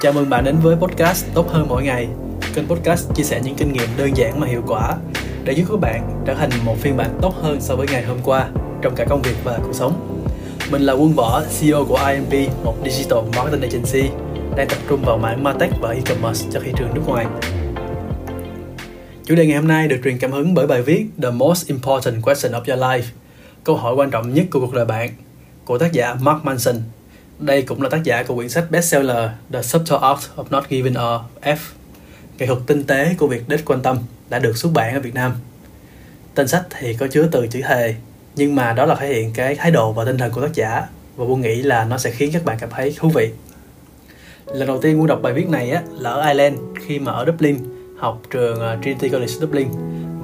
Chào mừng bạn đến với podcast Tốt Hơn Mỗi Ngày, kênh podcast chia sẻ những kinh nghiệm đơn giản mà hiệu quả để giúp các bạn trở thành một phiên bản tốt hơn so với ngày hôm qua trong cả công việc và cuộc sống. Mình là Quân Võ, CEO của IMV, một digital marketing agency đang tập trung vào mảng MarTech và e-commerce cho thị trường nước ngoài. Chủ đề ngày hôm nay được truyền cảm hứng bởi bài viết The Most Important Question of Your Life, câu hỏi quan trọng nhất của cuộc đời bạn, của tác giả Mark Manson. Đây cũng là tác giả của quyển sách bestseller The Subtle Art of Not Giving a F, nghệ thuật tinh tế của việc đích quan tâm, đã được xuất bản ở Việt Nam. Tên sách thì có chứa từ chữ thề, nhưng mà đó là thể hiện cái thái độ và tinh thần của tác giả, và Quân nghĩ là nó sẽ khiến các bạn cảm thấy thú vị. Lần đầu tiên Quân đọc bài viết này á, là ở Ireland, khi mà ở Dublin, học trường Trinity College Dublin.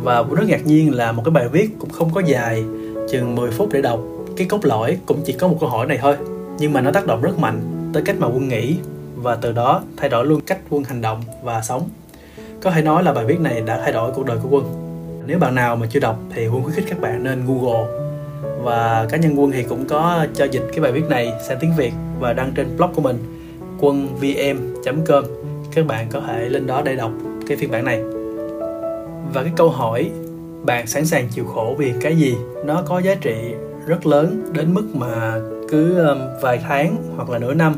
Và Quân rất ngạc nhiên là một cái bài viết cũng không có dài, chừng 10 phút để đọc. Cái cốt lõi cũng chỉ có một câu hỏi này thôi, nhưng mà nó tác động rất mạnh tới cách mà Quân nghĩ, và từ đó thay đổi luôn cách Quân hành động và sống. Có thể nói là bài viết này đã thay đổi cuộc đời của Quân. Nếu bạn nào mà chưa đọc thì Quân khuyến khích các bạn nên Google. Và cá nhân Quân thì cũng có cho dịch cái bài viết này sang tiếng Việt và đăng trên blog của mình Quânvm.com. Các bạn có thể lên đó để đọc cái phiên bản này. Và cái câu hỏi bạn sẵn sàng chịu khổ vì cái gì, nó có giá trị rất lớn đến mức mà cứ vài tháng hoặc là nửa năm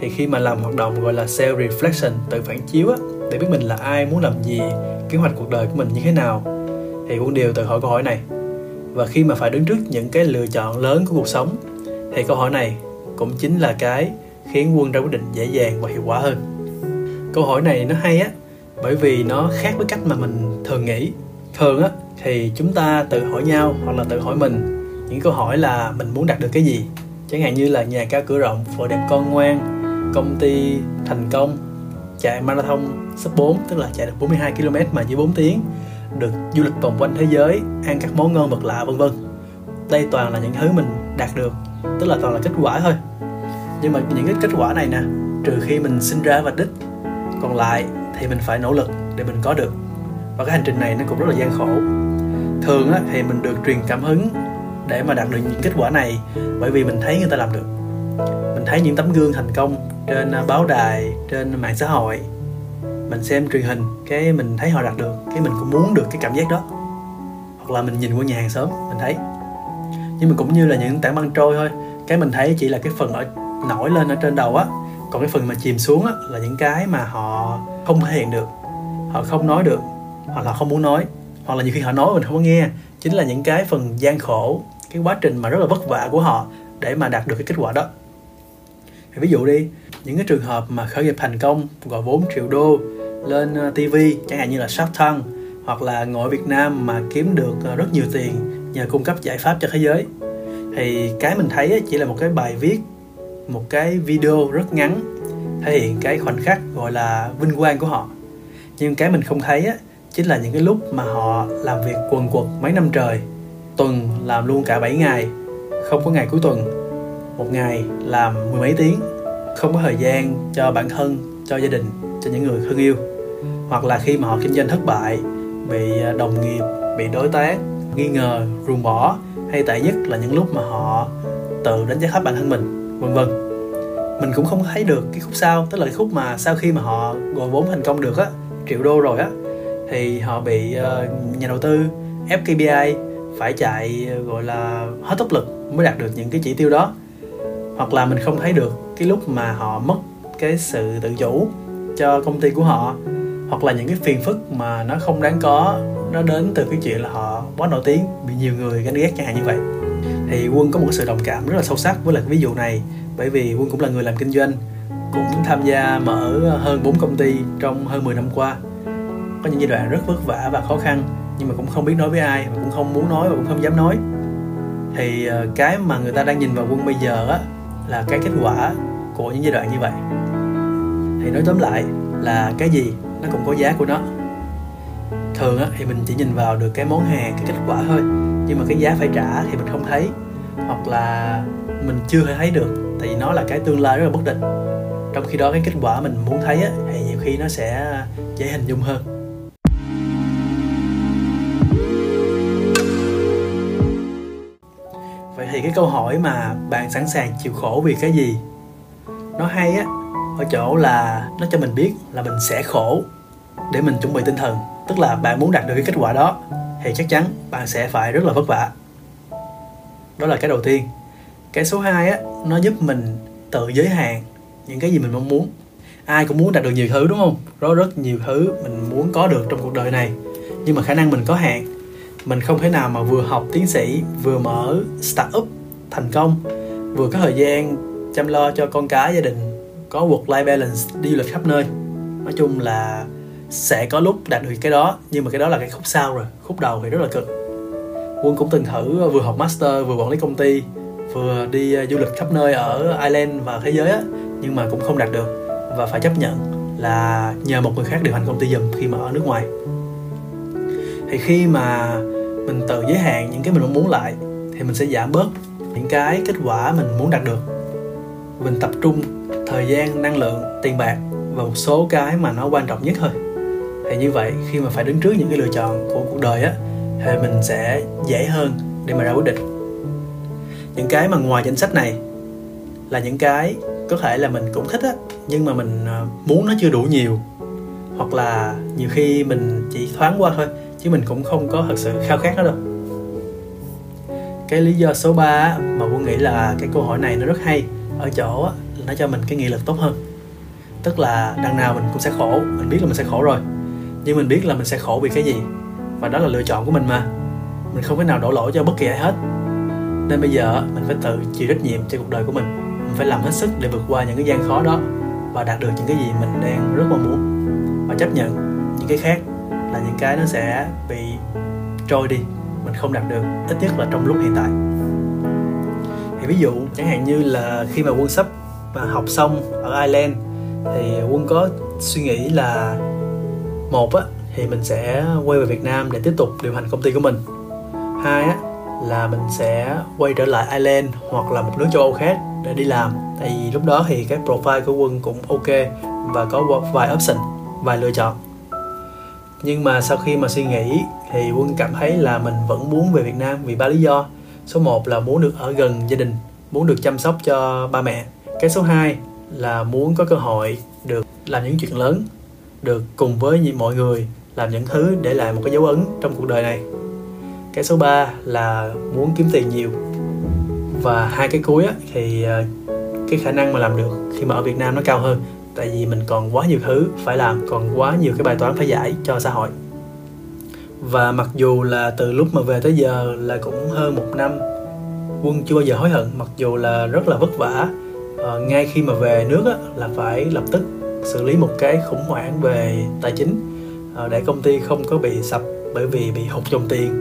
thì khi mà làm hoạt động gọi là self-reflection, tự phản chiếu á, để biết mình là ai, muốn làm gì, kế hoạch cuộc đời của mình như thế nào, thì Quân đều tự hỏi câu hỏi này. Và khi mà phải đứng trước những cái lựa chọn lớn của cuộc sống thì câu hỏi này cũng chính là cái khiến Quân ra quyết định dễ dàng và hiệu quả hơn. Câu hỏi này nó hay á, bởi vì nó khác với cách mà mình thường nghĩ. Thường á thì chúng ta tự hỏi nhau hoặc là tự hỏi mình những câu hỏi là mình muốn đạt được cái gì, chẳng hạn như là nhà cao cửa rộng, vợ đẹp con ngoan, công ty thành công, chạy marathon sub 4, tức là chạy được 42 km mà dưới 4 tiếng, được du lịch vòng quanh thế giới, ăn các món ngon vật lạ, v.v. Đây toàn là những thứ mình đạt được, tức là toàn là kết quả thôi. Nhưng mà những cái kết quả này nè, trừ khi mình sinh ra vạch đích, còn lại thì mình phải nỗ lực để mình có được. Và cái hành trình này nó cũng rất là gian khổ. Thường á, thì mình được truyền cảm hứng để mà đạt được những kết quả này bởi vì mình thấy người ta làm được. Mình thấy những tấm gương thành công trên báo đài, trên mạng xã hội, mình xem truyền hình, cái mình thấy họ đạt được, cái mình cũng muốn được cái cảm giác đó. Hoặc là mình nhìn qua nhà hàng xóm, mình thấy. Nhưng mà cũng như là những tảng băng trôi thôi, cái mình thấy chỉ là cái phần ở nổi lên ở trên đầu á, còn cái phần mà chìm xuống á là những cái mà họ không thể hiện được, họ không nói được, hoặc là không muốn nói, hoặc là nhiều khi họ nói mình không có nghe. Chính là những cái phần gian khổ, cái quá trình mà rất là vất vả của họ để mà đạt được cái kết quả đó. Ví dụ đi, những cái trường hợp mà khởi nghiệp thành công, gọi 4 triệu đô lên TV, chẳng hạn như là Shark Tank, hoặc là ngồi ở Việt Nam mà kiếm được rất nhiều tiền nhờ cung cấp giải pháp cho thế giới, thì cái mình thấy chỉ là một cái bài viết, một cái video rất ngắn thể hiện cái khoảnh khắc gọi là vinh quang của họ. Nhưng cái mình không thấy chính là những cái lúc mà họ làm việc quần quật mấy năm trời, tuần làm luôn cả 7 ngày, không có ngày cuối tuần, một ngày làm mười mấy tiếng, không có thời gian cho bản thân, cho gia đình, cho những người thân yêu. Hoặc là khi mà họ kinh doanh thất bại, bị đồng nghiệp, bị đối tác nghi ngờ, ruồng bỏ, hay tệ nhất là những lúc mà họ tự đánh giá thấp bản thân mình, v.v. Mình cũng không thấy được cái khúc sau, tức là cái khúc mà sau khi mà họ gọi vốn thành công được á, triệu đô rồi á, thì họ bị nhà đầu tư FKBI phải chạy gọi là hết tốc lực mới đạt được những cái chỉ tiêu đó. Hoặc là mình không thấy được cái lúc mà họ mất cái sự tự chủ cho công ty của họ, hoặc là những cái phiền phức mà nó không đáng có, nó đến từ cái chuyện là họ quá nổi tiếng, bị nhiều người ganh ghét chẳng hạn như vậy. Thì Quân có một sự đồng cảm rất là sâu sắc với lại cái ví dụ này, bởi vì Quân cũng là người làm kinh doanh, cũng tham gia mở hơn 4 công ty trong hơn 10 năm qua. Có những giai đoạn rất vất vả và khó khăn, nhưng mà cũng không biết nói với ai, mà cũng không muốn nói và cũng không dám nói. Thì cái mà người ta đang nhìn vào Quân bây giờ á, là cái kết quả của những giai đoạn như vậy. Thì nói tóm lại là cái gì nó cũng có giá của nó. Thường á, thì mình chỉ nhìn vào được cái món hàng, cái kết quả thôi, nhưng mà cái giá phải trả thì mình không thấy, hoặc là mình chưa thể thấy được, tại vì nó là cái tương lai rất là bất định. Trong khi đó cái kết quả mình muốn thấy á, thì nhiều khi nó sẽ dễ hình dung hơn. Vậy thì cái câu hỏi mà bạn sẵn sàng chịu khổ vì cái gì, nó hay á, ở chỗ là nó cho mình biết là mình sẽ khổ để mình chuẩn bị tinh thần. Tức là bạn muốn đạt được cái kết quả đó thì chắc chắn bạn sẽ phải rất là vất vả. Đó là cái đầu tiên. Cái số 2 á, nó giúp mình tự giới hạn những cái gì mình mong muốn. Ai cũng muốn đạt được nhiều thứ đúng không? Rất nhiều thứ mình muốn có được trong cuộc đời này, nhưng mà khả năng mình có hạn. Mình không thể nào mà vừa học tiến sĩ, vừa mở startup thành công, vừa có thời gian chăm lo cho con cái, gia đình, có work-life balance, đi du lịch khắp nơi. Nói chung là sẽ có lúc đạt được cái đó, nhưng mà cái đó là cái khúc sau rồi, khúc đầu thì rất là cực. Quân cũng từng thử vừa học master, vừa quản lý công ty, vừa đi du lịch khắp nơi ở Ireland và thế giới á, nhưng mà cũng không đạt được và phải chấp nhận là nhờ một người khác điều hành công ty giùm khi mà ở nước ngoài. Thì khi mà mình tự giới hạn những cái mình muốn lại thì mình sẽ giảm bớt những cái kết quả mình muốn đạt được. Mình tập trung thời gian, năng lượng, tiền bạc và một số cái mà nó quan trọng nhất thôi. Thì như vậy khi mà phải đứng trước những cái lựa chọn của cuộc đời á, thì mình sẽ dễ hơn để mà ra quyết định. Những cái mà ngoài danh sách này là những cái có thể là mình cũng thích á, nhưng mà mình muốn nó chưa đủ nhiều, hoặc là nhiều khi mình chỉ thoáng qua thôi chứ mình cũng không có thật sự khao khát nó đâu. Cái lý do số 3 mà Quân nghĩ là cái câu hỏi này nó rất hay ở chỗ là nó cho mình cái nghị lực tốt hơn. Tức là đằng nào mình cũng sẽ khổ, mình biết là mình sẽ khổ rồi, nhưng mình biết là mình sẽ khổ vì cái gì, và đó là lựa chọn của mình mà. Mình không thể nào đổ lỗi cho bất kỳ ai hết. Nên bây giờ mình phải tự chịu trách nhiệm cho cuộc đời của mình. Mình phải làm hết sức để vượt qua những cái gian khó đó và đạt được những cái gì mình đang rất mong muốn, và chấp nhận những cái khác là những cái nó sẽ bị trôi đi, mình không đạt được, ít nhất là trong lúc hiện tại. Thì ví dụ chẳng hạn như là khi mà Quân sắp và học xong ở Ireland thì Quân có suy nghĩ là một á, thì mình sẽ quay về Việt Nam để tiếp tục điều hành công ty của mình. Hai á, là mình sẽ quay trở lại Ireland hoặc là một nước châu Âu khác để đi làm. Tại vì lúc đó thì cái profile của Quân cũng ok và có vài option, vài lựa chọn. Nhưng mà sau khi mà suy nghĩ thì Quân cảm thấy là mình vẫn muốn về Việt Nam vì ba lý do. Số 1 là muốn được ở gần gia đình, muốn được chăm sóc cho ba mẹ. Cái số 2 là muốn có cơ hội được làm những chuyện lớn, được cùng với mọi người làm những thứ để lại một cái dấu ấn trong cuộc đời này. Cái số 3 là muốn kiếm tiền nhiều. Và hai cái cuối á, thì cái khả năng mà làm được khi mà ở Việt Nam nó cao hơn. Tại vì mình còn quá nhiều thứ phải làm, còn quá nhiều cái bài toán phải giải cho xã hội. Và mặc dù là từ lúc mà về tới giờ là cũng hơn một năm, Quân chưa bao giờ hối hận. Mặc dù là rất là vất vả, ngay khi mà về nước á, là phải lập tức xử lý một cái khủng hoảng về tài chính, để công ty không có bị sập bởi vì bị hụt dòng tiền.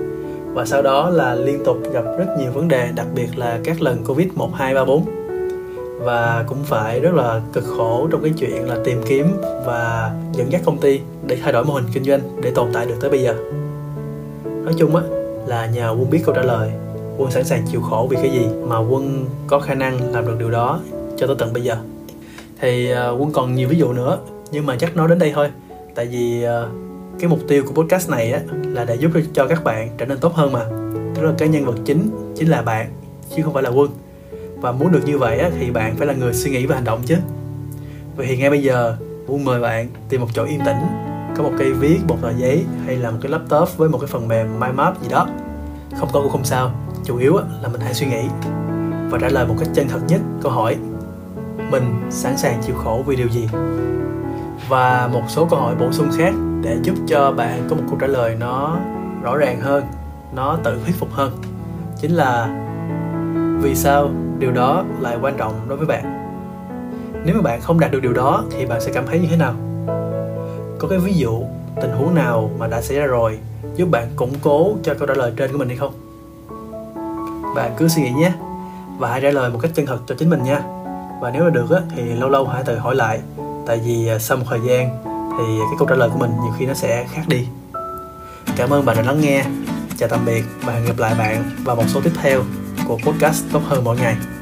Và sau đó là liên tục gặp rất nhiều vấn đề, đặc biệt là các lần Covid 1, 2, 3, 4. Và cũng phải rất là cực khổ trong cái chuyện là tìm kiếm và dẫn dắt công ty để thay đổi mô hình kinh doanh để tồn tại được tới bây giờ. Nói chung á, là nhờ Quân biết câu trả lời, Quân sẵn sàng chịu khổ vì cái gì mà Quân có khả năng làm được điều đó cho tới tận bây giờ. Thì Quân còn nhiều ví dụ nữa, nhưng mà chắc nói đến đây thôi. Tại vì cái mục tiêu của podcast này á, là để giúp cho các bạn trở nên tốt hơn mà. Tức là cái nhân vật chính chính là bạn, chứ không phải là Quân. Và muốn được như vậy á, thì bạn phải là người suy nghĩ và hành động chứ. Vậy thì ngay bây giờ Quân mời bạn tìm một chỗ yên tĩnh, có một cây viết, một tờ giấy hay là một cái laptop với một cái phần mềm mind map gì đó. Không có cũng không sao, chủ yếu á, là mình hãy suy nghĩ và trả lời một cách chân thật nhất câu hỏi: mình sẵn sàng chịu khổ vì điều gì? Và một số câu hỏi bổ sung khác để giúp cho bạn có một câu trả lời nó rõ ràng hơn, nó tự thuyết phục hơn. Chính là vì sao điều đó lại quan trọng đối với bạn? Nếu mà bạn không đạt được điều đó thì bạn sẽ cảm thấy như thế nào? Có cái ví dụ, tình huống nào mà đã xảy ra rồi giúp bạn củng cố cho câu trả lời trên của mình hay không? Bạn cứ suy nghĩ nhé, và hãy trả lời một cách chân thật cho chính mình nha. Và nếu mà được á, thì lâu lâu hãy tự hỏi lại. Tại vì sau một thời gian thì cái câu trả lời của mình nhiều khi nó sẽ khác đi. Cảm ơn bạn đã lắng nghe. Chào tạm biệt và hẹn gặp lại bạn vào một số tiếp theo của podcast Tốt Hơn Mỗi Ngày.